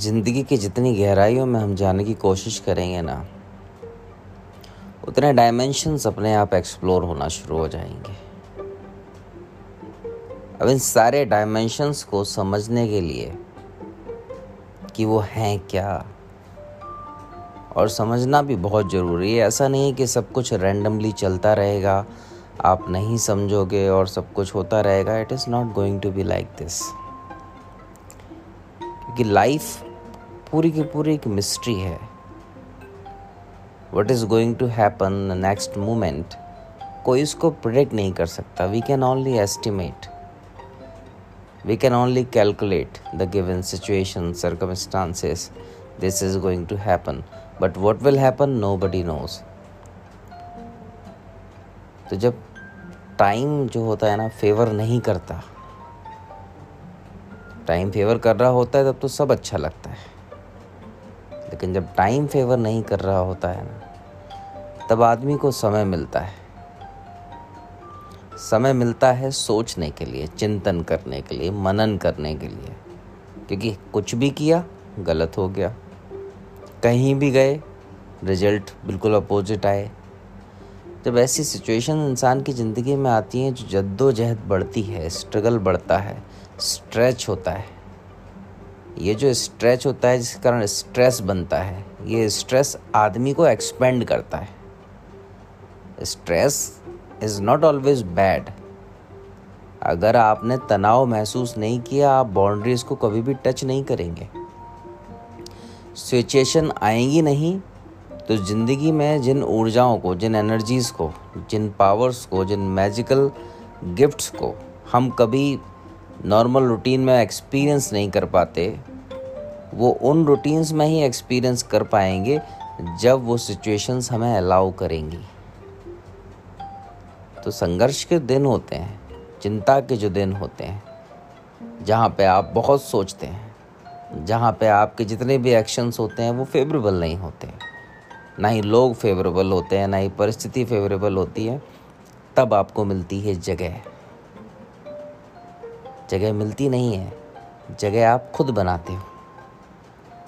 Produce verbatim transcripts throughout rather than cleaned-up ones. ज़िंदगी की जितनी गहराइयों में हम जाने की कोशिश करेंगे ना, उतने डायमेंशंस अपने आप एक्सप्लोर होना शुरू हो जाएंगे। अब इन सारे डायमेंशंस को समझने के लिए कि वो हैं क्या, और समझना भी बहुत ज़रूरी है। ऐसा नहीं कि सब कुछ रैंडमली चलता रहेगा, आप नहीं समझोगे और सब कुछ होता रहेगा। It is not going to be like this, क्योंकि लाइफ पूरी की पूरी एक मिस्ट्री है। What is going to happen next moment कोई इसको प्रेडिक्ट नहीं कर सकता। We can only estimate, we can only calculate the given situation, circumstances, this is going to happen, but what will happen nobody knows. तो जब time जो होता है ना, फेवर नहीं करता, टाइम फेवर कर रहा होता है तब तो सब अच्छा लगता है, लेकिन जब टाइम फेवर नहीं कर रहा होता है ना, तब आदमी को समय मिलता है। समय मिलता है सोचने के लिए, चिंतन करने के लिए, मनन करने के लिए, क्योंकि कुछ भी किया गलत हो गया, कहीं भी गए रिजल्ट बिल्कुल अपोजिट आए। जब ऐसी सिचुएशन इंसान की ज़िंदगी में आती है, जो जद्दोजहद बढ़ती है, स्ट्रगल बढ़ता है, स्ट्रेच होता है। ये जो स्ट्रेच होता है, जिसके कारण स्ट्रेस बनता है, ये स्ट्रेस आदमी को एक्सपेंड करता है। Stress is not always bad. अगर आपने तनाव महसूस नहीं किया, आप बाउंड्रीज़ को कभी भी टच नहीं करेंगे। सिचुएशन आएंगी नहीं तो ज़िंदगी में जिन ऊर्जाओं को, जिन एनर्जीज़ को, जिन पावर्स को, जिन मैजिकल गिफ्ट्स को हम कभी नॉर्मल रूटीन में एक्सपीरियंस नहीं कर पाते, वो उन रूटीन्स में ही एक्सपीरियंस कर पाएंगे जब वो सिचुएशंस हमें अलाउ करेंगी। तो संघर्ष के दिन होते हैं, चिंता के जो दिन होते हैं, जहाँ पे आप बहुत सोचते हैं, जहाँ पे आपके जितने भी एक्शंस होते हैं वो फेवरेबल नहीं होते हैं, ना ही लोग फेवरेबल होते हैं, ना ही परिस्थिति फेवरेबल होती है, तब आपको मिलती है जगह। जगह मिलती नहीं है, जगह आप खुद बनाते हो,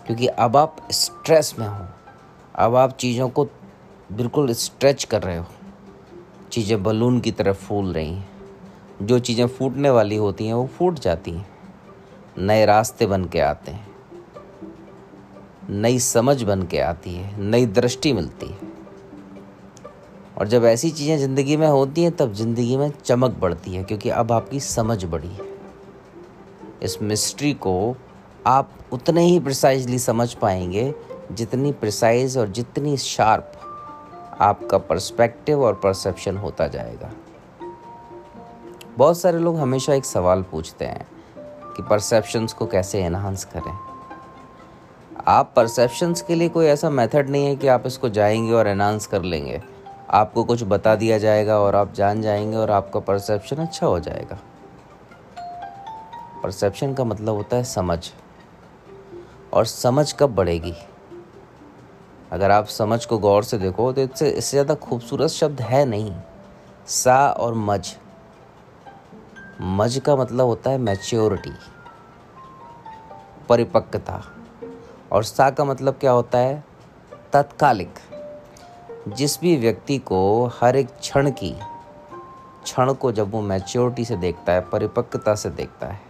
क्योंकि अब आप स्ट्रेस में हो, अब आप चीज़ों को बिल्कुल स्ट्रेच कर रहे हो। चीज़ें बलून की तरह फूल रही हैं, जो चीज़ें फूटने वाली होती हैं वो फूट जाती हैं, नए रास्ते बन के आते हैं, नई समझ बन के आती है, नई दृष्टि मिलती है। और जब ऐसी चीज़ें ज़िंदगी में होती हैं, तब ज़िंदगी में चमक बढ़ती है, क्योंकि अब आपकी समझ बढ़ी है। इस मिस्ट्री को आप उतने ही प्रिसाइजली समझ पाएंगे जितनी प्रिसाइज और जितनी शार्प आपका पर्सपेक्टिव और परसेप्शन होता जाएगा। बहुत सारे लोग हमेशा एक सवाल पूछते हैं कि परसेप्शंस को कैसे एनहांस करें। आप परसेप्शंस के लिए कोई ऐसा मेथड नहीं है कि आप इसको जाएंगे और एनहांस कर लेंगे। आपको कुछ बता दिया जाएगा और आप जान जाएंगे और आपका परसेप्शन अच्छा हो जाएगा। परसेप्शन का मतलब होता है समझ। और समझ कब बढ़ेगी? अगर आप समझ को गौर से देखो तो इससे इससे ज़्यादा खूबसूरत शब्द है नहीं। सा और मझ, मझ का मतलब होता है मैच्योरिटी, परिपक्वता, और सा का मतलब क्या होता है? तत्कालिक। जिस भी व्यक्ति को हर एक क्षण की क्षण को जब वो मैच्योरिटी से देखता है, परिपक्वता से देखता है,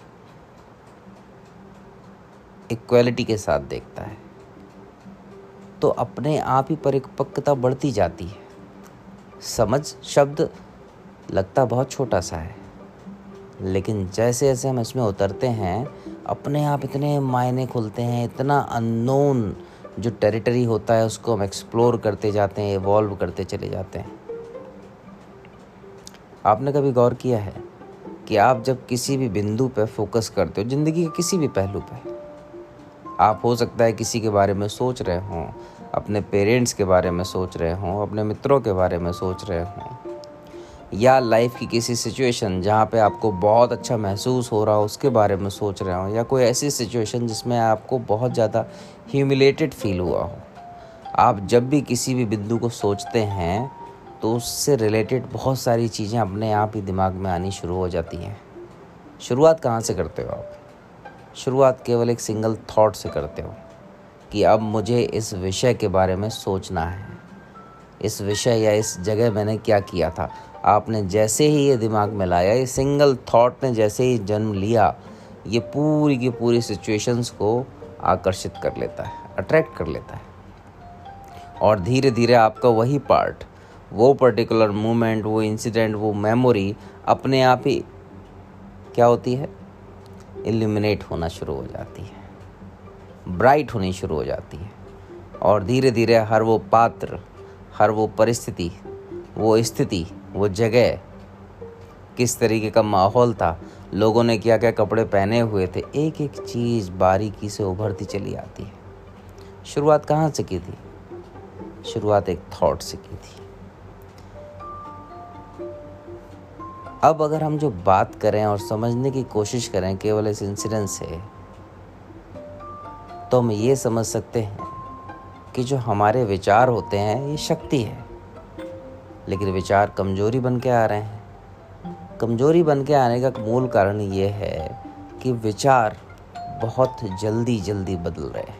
इक्वलिटी के साथ देखता है, तो अपने आप ही परिपक्वता बढ़ती जाती है। समझ शब्द लगता बहुत छोटा सा है, लेकिन जैसे जैसे हम इसमें उतरते हैं, अपने आप इतने मायने खुलते हैं, इतना अननोन जो टेरिटरी होता है उसको हम एक्सप्लोर करते जाते हैं, इवॉल्व करते चले जाते हैं। आपने कभी गौर किया है कि आप जब किसी भी बिंदु पर फोकस करते हो, ज़िंदगी के किसी भी पहलू पर, आप हो सकता है किसी के बारे में सोच रहे हों, अपने पेरेंट्स के बारे में सोच रहे हों, अपने मित्रों के बारे में सोच रहे हों, या लाइफ की किसी सिचुएशन जहाँ पे आपको बहुत अच्छा महसूस हो रहा हो उसके बारे में सोच रहे हो, या कोई ऐसी सिचुएशन जिसमें आपको बहुत ज़्यादा ह्यूमिलेटेड फील हुआ हो। आप जब भी किसी भी बिंदु को सोचते हैं तो उससे रिलेटेड बहुत सारी चीज़ें अपने आप ही दिमाग में आनी शुरू हो जाती हैं। शुरुआत कहाँ से करते हो आप? शुरुआत केवल एक सिंगल थॉट से करते हो कि अब मुझे इस विषय के बारे में सोचना है, इस विषय या इस जगह मैंने क्या किया था। आपने जैसे ही ये दिमाग में लाया, ये सिंगल थॉट ने जैसे ही जन्म लिया, ये पूरी की पूरी सिचुएशंस को आकर्षित कर लेता है, अट्रैक्ट कर लेता है। और धीरे धीरे आपका वही पार्ट, वो पर्टिकुलर मोमेंट, वो इंसिडेंट, वो मेमोरी अपने आप ही क्या होती है, इल्यूमिनेट होना शुरू हो जाती है, ब्राइट होनी शुरू हो जाती है। और धीरे धीरे हर वो पात्र, हर वो परिस्थिति, वो स्थिति, वो जगह, किस तरीके का माहौल था, लोगों ने क्या क्या कपड़े पहने हुए थे, एक एक चीज़ बारीकी से उभरती चली आती है। शुरुआत कहाँ से की थी? शुरुआत एक थॉट से की थी। अब अगर हम जो बात करें और समझने की कोशिश करें केवल इस इंसिडेंट से, तो हम ये समझ सकते हैं कि जो हमारे विचार होते हैं ये शक्ति है, लेकिन विचार कमज़ोरी बन के आ रहे हैं। कमज़ोरी बन के आने का मूल कारण ये है कि विचार बहुत जल्दी जल्दी बदल रहे हैं।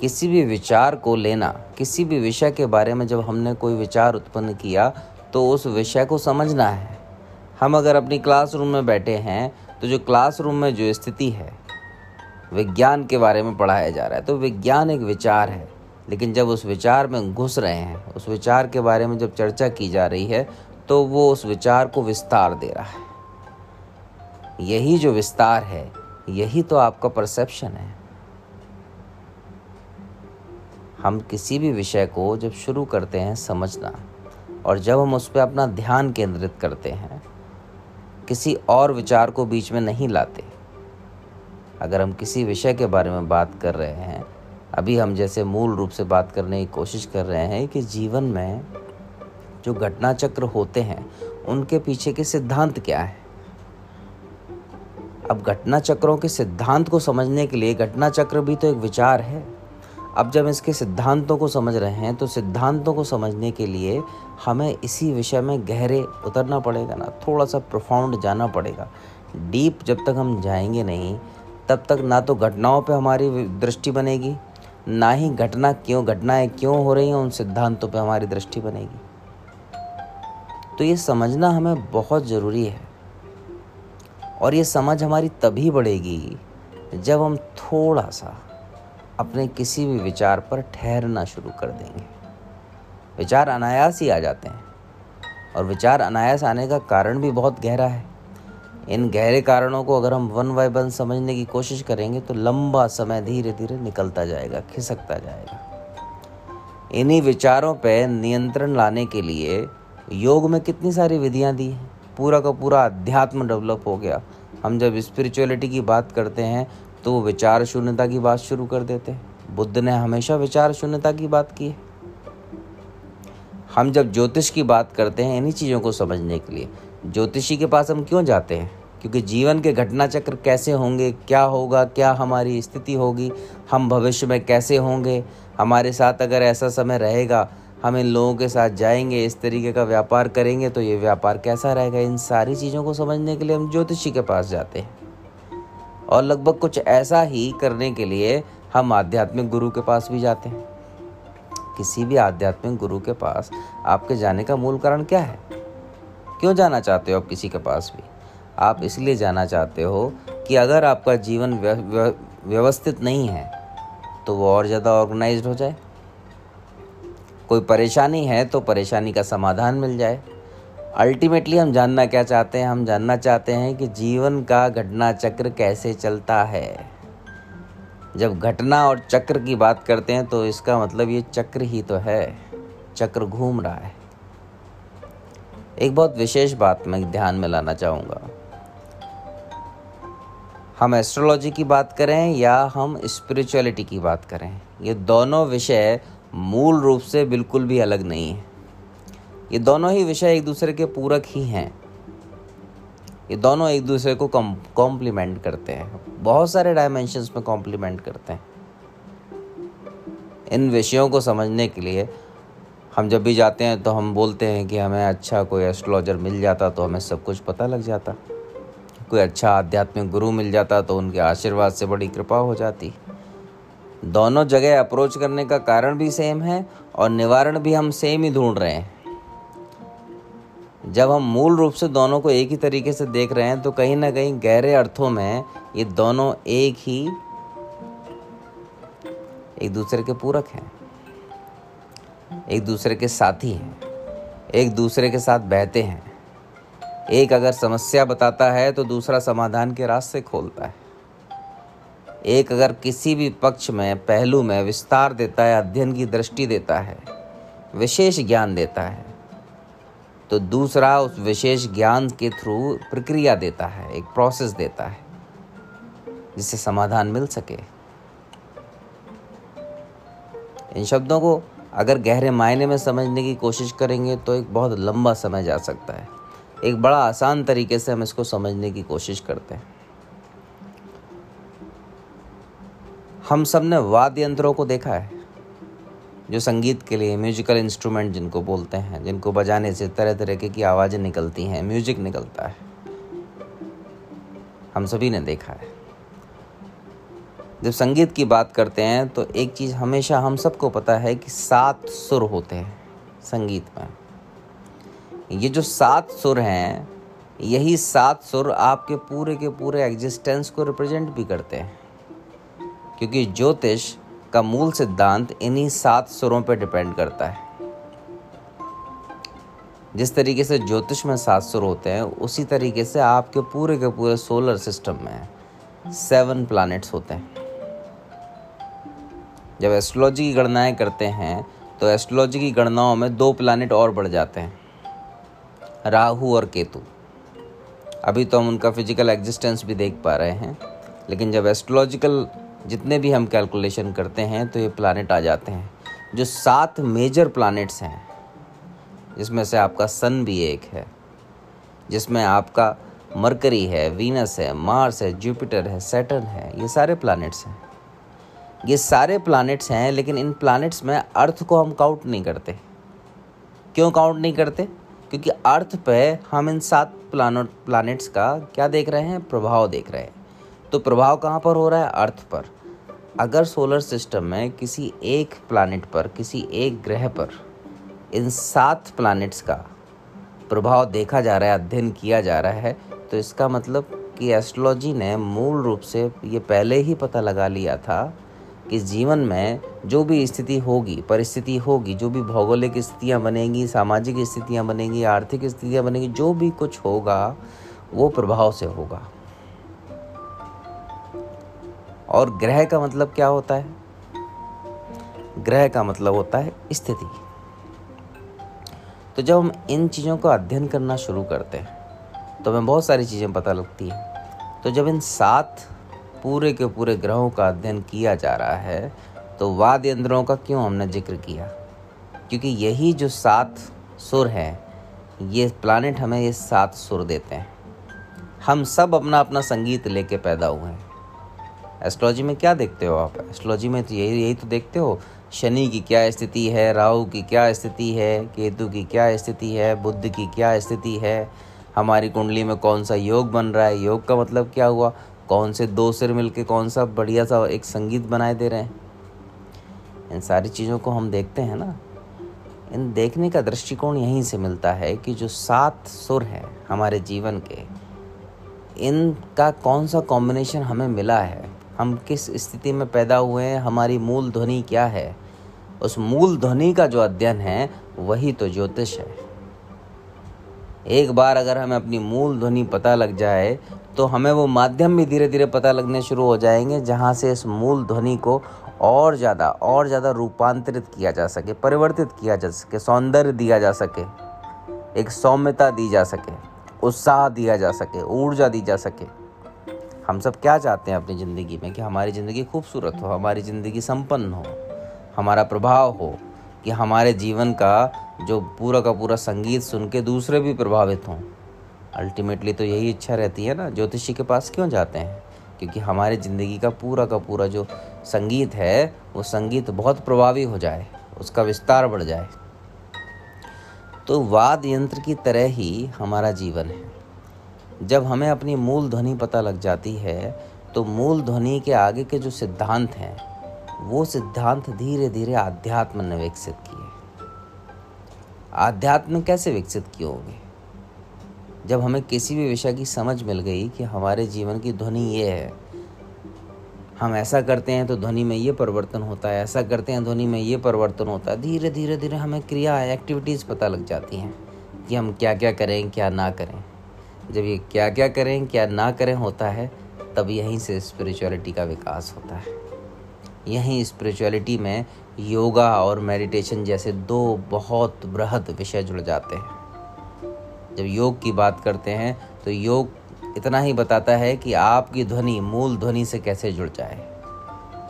किसी भी विचार को लेना, किसी भी विषय के बारे में जब हमने कोई विचार उत्पन्न किया तो उस विषय को समझना है। हम अगर अपनी क्लासरूम में बैठे हैं तो जो क्लासरूम में जो स्थिति है, विज्ञान के बारे में पढ़ाया जा रहा है, तो विज्ञान एक विचार है, लेकिन जब उस विचार में घुस रहे हैं, उस विचार के बारे में जब चर्चा की जा रही है, तो वो उस विचार को विस्तार दे रहा है। यही जो विस्तार है, यही तो आपका परसेप्शन है। हम किसी भी विषय को जब शुरू करते हैं समझना, और जब हम उस पर अपना ध्यान केंद्रित करते हैं, किसी और विचार को बीच में नहीं लाते। अगर हम किसी विषय के बारे में बात कर रहे हैं, अभी हम जैसे मूल रूप से बात करने की कोशिश कर रहे हैं कि जीवन में जो घटना चक्र होते हैं उनके पीछे के सिद्धांत क्या है। अब घटना चक्रों के सिद्धांत को समझने के लिए, घटना चक्र भी तो एक विचार है, अब जब इसके सिद्धांतों को समझ रहे हैं तो सिद्धांतों को समझने के लिए हमें इसी विषय में गहरे उतरना पड़ेगा ना, थोड़ा सा प्रोफाउंड जाना पड़ेगा। डीप जब तक हम जाएंगे नहीं, तब तक ना तो घटनाओं पे हमारी दृष्टि बनेगी, ना ही घटना क्यों, घटनाएं क्यों हो रही हैं उन सिद्धांतों पे हमारी दृष्टि बनेगी। तो ये समझना हमें बहुत ज़रूरी है, और ये समझ हमारी तभी बढ़ेगी जब हम थोड़ा सा अपने किसी भी विचार पर ठहरना शुरू कर देंगे। विचार अनायास ही आ जाते हैं, और विचार अनायास आने का कारण भी बहुत गहरा है। इन गहरे कारणों को अगर हम वन बाय वन समझने की कोशिश करेंगे तो लंबा समय धीरे धीरे निकलता जाएगा, खिसकता जाएगा। इन्हीं विचारों पर नियंत्रण लाने के लिए योग में कितनी सारी विधियां दी हैं, पूरा का पूरा अध्यात्म डेवलप हो गया। हम जब स्पिरिचुअलिटी की बात करते हैं तो वो विचार शून्यता की बात शुरू कर देते हैं। बुद्ध ने हमेशा विचार शून्यता की बात की है। हम जब ज्योतिष की बात करते हैं, इन्हीं चीज़ों को समझने के लिए ज्योतिषी के पास हम क्यों जाते हैं? क्योंकि जीवन के घटना चक्र कैसे होंगे, क्या होगा, क्या हमारी स्थिति होगी, हम भविष्य में कैसे होंगे, हमारे साथ अगर ऐसा समय रहेगा, हम इन लोगों के साथ जाएंगे, इस तरीके का व्यापार करेंगे तो ये व्यापार कैसा रहेगा, इन सारी चीज़ों को समझने के लिए हम ज्योतिषी के पास जाते हैं। और लगभग कुछ ऐसा ही करने के लिए हम आध्यात्मिक गुरु के पास भी जाते हैं। किसी भी आध्यात्मिक गुरु के पास आपके जाने का मूल कारण क्या है? क्यों जाना चाहते हो आप किसी के पास भी? आप इसलिए जाना चाहते हो कि अगर आपका जीवन व्यवस्थित नहीं है तो वो और ज़्यादा ऑर्गेनाइज्ड हो जाए, कोई परेशानी है तो परेशानी का समाधान मिल जाए। अल्टीमेटली हम जानना क्या चाहते हैं? हम जानना चाहते हैं कि जीवन का घटना चक्र कैसे चलता है। जब घटना और चक्र की बात करते हैं तो इसका मतलब ये चक्र ही तो है, चक्र घूम रहा है। एक बहुत विशेष बात मैं ध्यान में लाना चाहूँगा। हम एस्ट्रोलॉजी की बात करें या हम स्पिरिचुअलिटी की बात करें, ये दोनों विषय मूल रूप से बिल्कुल भी अलग नहीं है। ये दोनों ही विषय एक दूसरे के पूरक ही हैं, ये दोनों एक दूसरे को कॉम्प्लीमेंट करते हैं, बहुत सारे डायमेंशंस में कॉम्प्लीमेंट करते हैं। इन विषयों को समझने के लिए हम जब भी जाते हैं तो हम बोलते हैं कि हमें अच्छा कोई एस्ट्रोलॉजर मिल जाता तो हमें सब कुछ पता लग जाता। कोई अच्छा आध्यात्मिक गुरु मिल जाता तो उनके आशीर्वाद से बड़ी कृपा हो जाती। दोनों जगह अप्रोच करने का कारण भी सेम है और निवारण भी हम सेम ही ढूंढ रहे हैं। जब हम मूल रूप से दोनों को एक ही तरीके से देख रहे हैं तो कहीं ना कहीं गहरे अर्थों में ये दोनों एक ही एक दूसरे के पूरक हैं, एक दूसरे के साथी हैं, एक दूसरे के साथ बहते हैं। एक अगर समस्या बताता है तो दूसरा समाधान के रास्ते खोलता है। एक अगर किसी भी पक्ष में, पहलू में विस्तार देता है, अध्ययन की दृष्टि देता है, विशेष ज्ञान देता है, तो दूसरा उस विशेष ज्ञान के थ्रू प्रक्रिया देता है, एक प्रोसेस देता है जिससे समाधान मिल सके। इन शब्दों को अगर गहरे मायने में समझने की कोशिश करेंगे तो एक बहुत लंबा समय जा सकता है। एक बड़ा आसान तरीके से हम इसको समझने की कोशिश करते हैं। हम सब ने वाद्य यंत्रों को देखा है, जो संगीत के लिए म्यूजिकल इंस्ट्रूमेंट जिनको बोलते हैं, जिनको बजाने से तरह तरह की आवाज़ें निकलती हैं, म्यूजिक निकलता है, हम सभी ने देखा है। जब संगीत की बात करते हैं तो एक चीज़ हमेशा हम सबको पता है कि सात सुर होते हैं संगीत में। ये जो सात सुर हैं, यही सात सुर आपके पूरे के पूरे एग्जिस्टेंस को रिप्रेजेंट भी करते हैं, क्योंकि ज्योतिष का मूल सिद्धांत इन्हीं सात सुरों पर डिपेंड करता है। जिस तरीके से ज्योतिष में सात सुर होते हैं, उसी तरीके से आपके पूरे के पूरे सोलर सिस्टम में सेवन प्लैनेट्स होते हैं। जब एस्ट्रोलॉजी की गणनाएं करते हैं तो एस्ट्रोलॉजी की गणनाओं में दो प्लैनेट और बढ़ जाते हैं, राहु और केतु। अभी तो हम उनका फिजिकल एग्जिस्टेंस भी देख पा रहे हैं, लेकिन जब एस्ट्रोलॉजिकल जितने भी हम कैलकुलेशन करते हैं तो ये प्लैनेट आ जाते हैं। जो सात मेजर प्लैनेट्स हैं, जिसमें से आपका सन भी एक है, जिसमें आपका मरकरी है, वीनस है, मार्स है, जुपिटर है, सैटर्न है, ये सारे प्लैनेट्स हैं। ये सारे प्लैनेट्स हैं, लेकिन इन प्लैनेट्स में अर्थ को हम काउंट नहीं करते। क्यों काउंट नहीं करते? क्योंकि अर्थ पे हम इन सात प्लानट प्लैनेट्स का क्या देख रहे हैं? प्रभाव देख रहे हैं। तो प्रभाव कहाँ पर हो रहा है? अर्थ पर। अगर सोलर सिस्टम में किसी एक प्लैनेट पर, किसी एक ग्रह पर इन सात प्लैनेट्स का प्रभाव देखा जा रहा है, अध्ययन किया जा रहा है, तो इसका मतलब कि एस्ट्रोलॉजी ने मूल रूप से ये पहले ही पता लगा लिया था कि जीवन में जो भी स्थिति होगी, परिस्थिति होगी, जो भी भौगोलिक स्थितियाँ बनेंगी, सामाजिक स्थितियाँ बनेंगी, आर्थिक स्थितियाँ बनेंगी, जो भी कुछ होगा वो प्रभाव से होगा। और ग्रह का मतलब क्या होता है? ग्रह का मतलब होता है स्थिति। तो जब हम इन चीज़ों का अध्ययन करना शुरू करते हैं तो हमें बहुत सारी चीज़ें पता लगती हैं। तो जब इन सात पूरे के पूरे ग्रहों का अध्ययन किया जा रहा है तो वाद्य यंत्रों का क्यों हमने जिक्र किया? क्योंकि यही जो सात सुर हैं, ये प्लैनेट हमें ये सात सुर देते हैं। हम सब अपना अपना संगीत लेके पैदा हुए हैं। एस्ट्रोलॉजी में क्या देखते हो आप? एस्ट्रोलॉजी में तो यही यही तो देखते हो, शनि की क्या स्थिति है, राहु की क्या स्थिति है, केतु की क्या स्थिति है, बुध की क्या स्थिति है, हमारी कुंडली में कौन सा योग बन रहा है, योग का मतलब क्या हुआ, कौन से दो सिर मिलके कौन सा बढ़िया सा एक संगीत बनाए दे रहे हैं। इन सारी चीज़ों को हम देखते हैं ना। इन देखने का दृष्टिकोण यहीं से मिलता है कि जो सात सुर हैं हमारे जीवन के, इनका कौन सा कॉम्बिनेशन हमें मिला है, हम किस स्थिति में पैदा हुए हैं, हमारी मूल ध्वनि क्या है, उस मूल ध्वनि का जो अध्ययन है वही तो ज्योतिष है। एक बार अगर हमें अपनी मूल ध्वनि पता लग जाए तो हमें वो माध्यम भी धीरे धीरे पता लगने शुरू हो जाएंगे जहाँ से इस मूल ध्वनि को और ज़्यादा और ज़्यादा रूपांतरित किया जा सके, परिवर्तित किया जा सके, सौंदर्य दिया जा सके, एक सौम्यता दी जा सके, उत्साह दिया जा सके, ऊर्जा दी जा सके। हम सब क्या चाहते हैं अपनी ज़िंदगी में? कि हमारी ज़िंदगी खूबसूरत हो, हमारी ज़िंदगी संपन्न हो, हमारा प्रभाव हो, कि हमारे जीवन का जो पूरा का पूरा संगीत सुन के दूसरे भी प्रभावित हों। अल्टीमेटली तो यही इच्छा रहती है ना। ज्योतिषी के पास क्यों जाते हैं? क्योंकि हमारी ज़िंदगी का पूरा का पूरा जो संगीत है वो संगीत बहुत प्रभावी हो जाए, उसका विस्तार बढ़ जाए। तो वाद्य यंत्र की तरह ही हमारा जीवन है। जब हमें अपनी मूल ध्वनि पता लग जाती है तो मूल ध्वनि के आगे के जो सिद्धांत हैं वो सिद्धांत धीरे धीरे आध्यात्म ने विकसित किए। आध्यात्म कैसे विकसित किए होंगे? जब हमें किसी भी विषय की समझ मिल गई कि हमारे जीवन की ध्वनि ये है, हम ऐसा करते हैं तो ध्वनि में ये परिवर्तन होता है, ऐसा करते हैं ध्वनि में ये परिवर्तन होता है, धीरे धीरे धीरे हमें क्रिया एक्टिविटीज़ पता लग जाती हैं कि हम क्या क्या करें क्या ना करें। जब ये क्या क्या करें क्या ना करें होता है तब यहीं से स्पिरिचुअलिटी का विकास होता है। यहीं स्पिरिचुअलिटी में योगा और मेडिटेशन जैसे दो बहुत बृहद विषय जुड़ जाते हैं। जब योग की बात करते हैं तो योग इतना ही बताता है कि आपकी ध्वनि मूल ध्वनि से कैसे जुड़ जाए,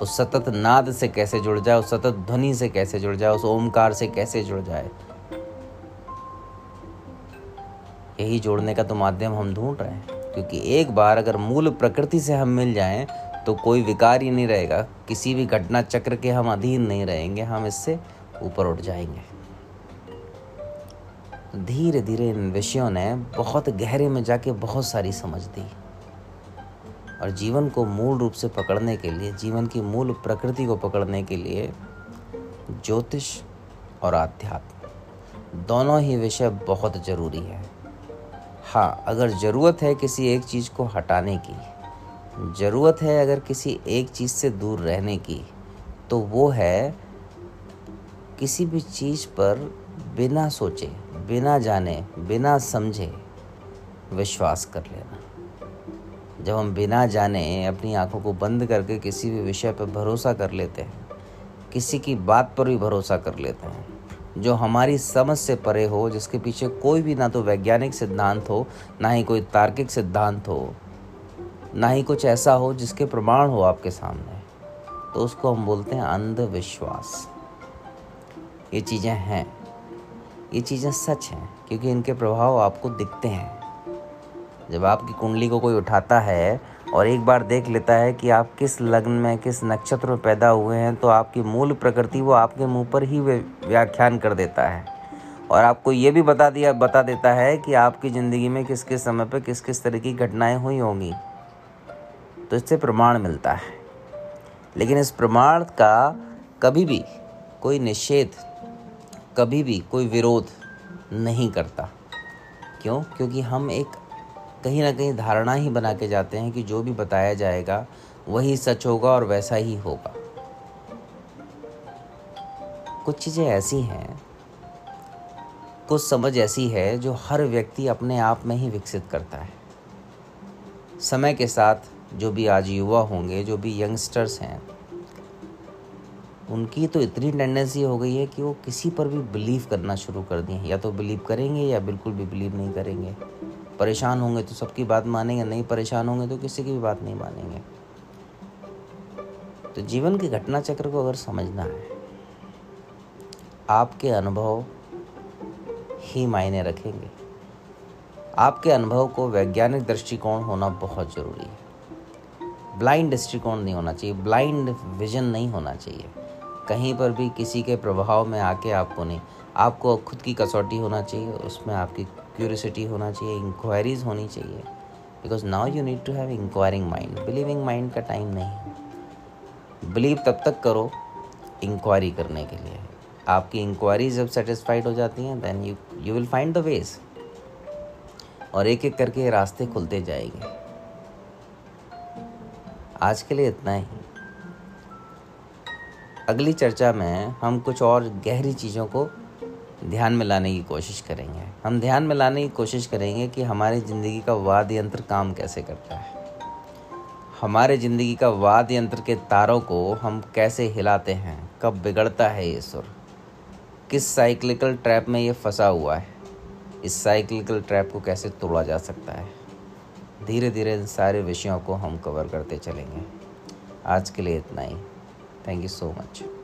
उस सतत नाद से कैसे जुड़ जाए, उस सतत ध्वनि से कैसे जुड़ जाए, उस ओमकार से कैसे जुड़ जाए। यही जोड़ने का तो माध्यम हम ढूंढ रहे हैं, क्योंकि एक बार अगर मूल प्रकृति से हम मिल जाएं तो कोई विकार ही नहीं रहेगा, किसी भी घटना चक्र के हम अधीन नहीं रहेंगे, हम इससे ऊपर उठ जाएंगे। धीरे धीरे इन विषयों ने बहुत गहरे में जाके बहुत सारी समझ दी और जीवन को मूल रूप से पकड़ने के लिए, जीवन की मूल प्रकृति को पकड़ने के लिए ज्योतिष और आध्यात्म दोनों ही विषय बहुत ज़रूरी है। हाँ, अगर ज़रूरत है किसी एक चीज़ को हटाने की, ज़रूरत है अगर किसी एक चीज़ से दूर रहने की, तो वो है किसी भी चीज़ पर बिना सोचे, बिना जाने, बिना समझे विश्वास कर लेना। जब हम बिना जाने अपनी आंखों को बंद करके किसी भी विषय पर भरोसा कर लेते हैं, किसी की बात पर भी भरोसा कर लेते हैं जो हमारी समझ से परे हो, जिसके पीछे कोई भी ना तो वैज्ञानिक सिद्धांत हो, ना ही कोई तार्किक सिद्धांत हो, ना ही कुछ ऐसा हो जिसके प्रमाण हो आपके सामने, तो उसको हम बोलते हैं अंधविश्वास। ये चीज़ें हैं, ये चीज़ें सच हैं, क्योंकि इनके प्रभाव आपको दिखते हैं। जब आपकी कुंडली को कोई उठाता है और एक बार देख लेता है कि आप किस लग्न में, किस नक्षत्र में पैदा हुए हैं, तो आपकी मूल प्रकृति वो आपके मुंह पर ही व्याख्यान कर देता है और आपको ये भी बता दिया बता देता है कि आपकी ज़िंदगी में किस किस समय पर किस किस तरह की घटनाएं हुई होंगी। तो इससे प्रमाण मिलता है, लेकिन इस प्रमाण का कभी भी कोई निषेध, कभी भी कोई विरोध नहीं करता। क्यों? क्योंकि हम एक कहीं ना कहीं धारणा ही बना के जाते हैं कि जो भी बताया जाएगा वही सच होगा और वैसा ही होगा। कुछ चीज़ें ऐसी हैं, कुछ समझ ऐसी है जो हर व्यक्ति अपने आप में ही विकसित करता है। समय के साथ जो भी आज युवा होंगे, जो भी यंगस्टर्स हैं, उनकी तो इतनी टेंडेंसी हो गई है कि वो किसी पर भी बिलीव करना शुरू कर दिए हैं। या तो बिलीव करेंगे या बिल्कुल भी बिलीव नहीं करेंगे। परेशान होंगे तो सबकी बात मानेंगे, नहीं परेशान होंगे तो किसी की भी बात नहीं मानेंगे। तो जीवन के घटना चक्र को अगर समझना है, आपके अनुभव ही मायने रखेंगे। आपके अनुभव को वैज्ञानिक दृष्टिकोण होना बहुत ज़रूरी है। ब्लाइंड दृष्टिकोण नहीं होना चाहिए, ब्लाइंड विजन नहीं होना चाहिए। कहीं पर भी किसी के प्रभाव में आके आपको नहीं, आपको खुद की कसौटी होना चाहिए, उसमें आपकी क्यूरियोसिटी होना चाहिए, इंक्वायरीज होनी चाहिए। Because now you need to have inquiring mind. Believing mind का टाइम नहीं। बिलीव तब तक करो इंक्वायरी करने के लिए। आपकी इंक्वायरी जब सेटिस्फाइड हो जाती हैं, then you you will find the ways, और एक एक करके रास्ते खुलते जाएंगे। आज के लिए इतना ही। अगली चर्चा में हम कुछ और गहरी चीज़ों को ध्यान में लाने की कोशिश करेंगे। हम ध्यान में लाने की कोशिश करेंगे कि हमारी ज़िंदगी का वाद्य यंत्र काम कैसे करता है, हमारे ज़िंदगी का वाद्य यंत्र के तारों को हम कैसे हिलाते हैं, कब बिगड़ता है ये सुर, किस साइक्लिकल ट्रैप में ये फंसा हुआ है, इस साइक्लिकल ट्रैप को कैसे तोड़ा जा सकता है। धीरे धीरे इन सारे विषयों को हम कवर करते चलेंगे। आज के लिए इतना ही। Thank you so much.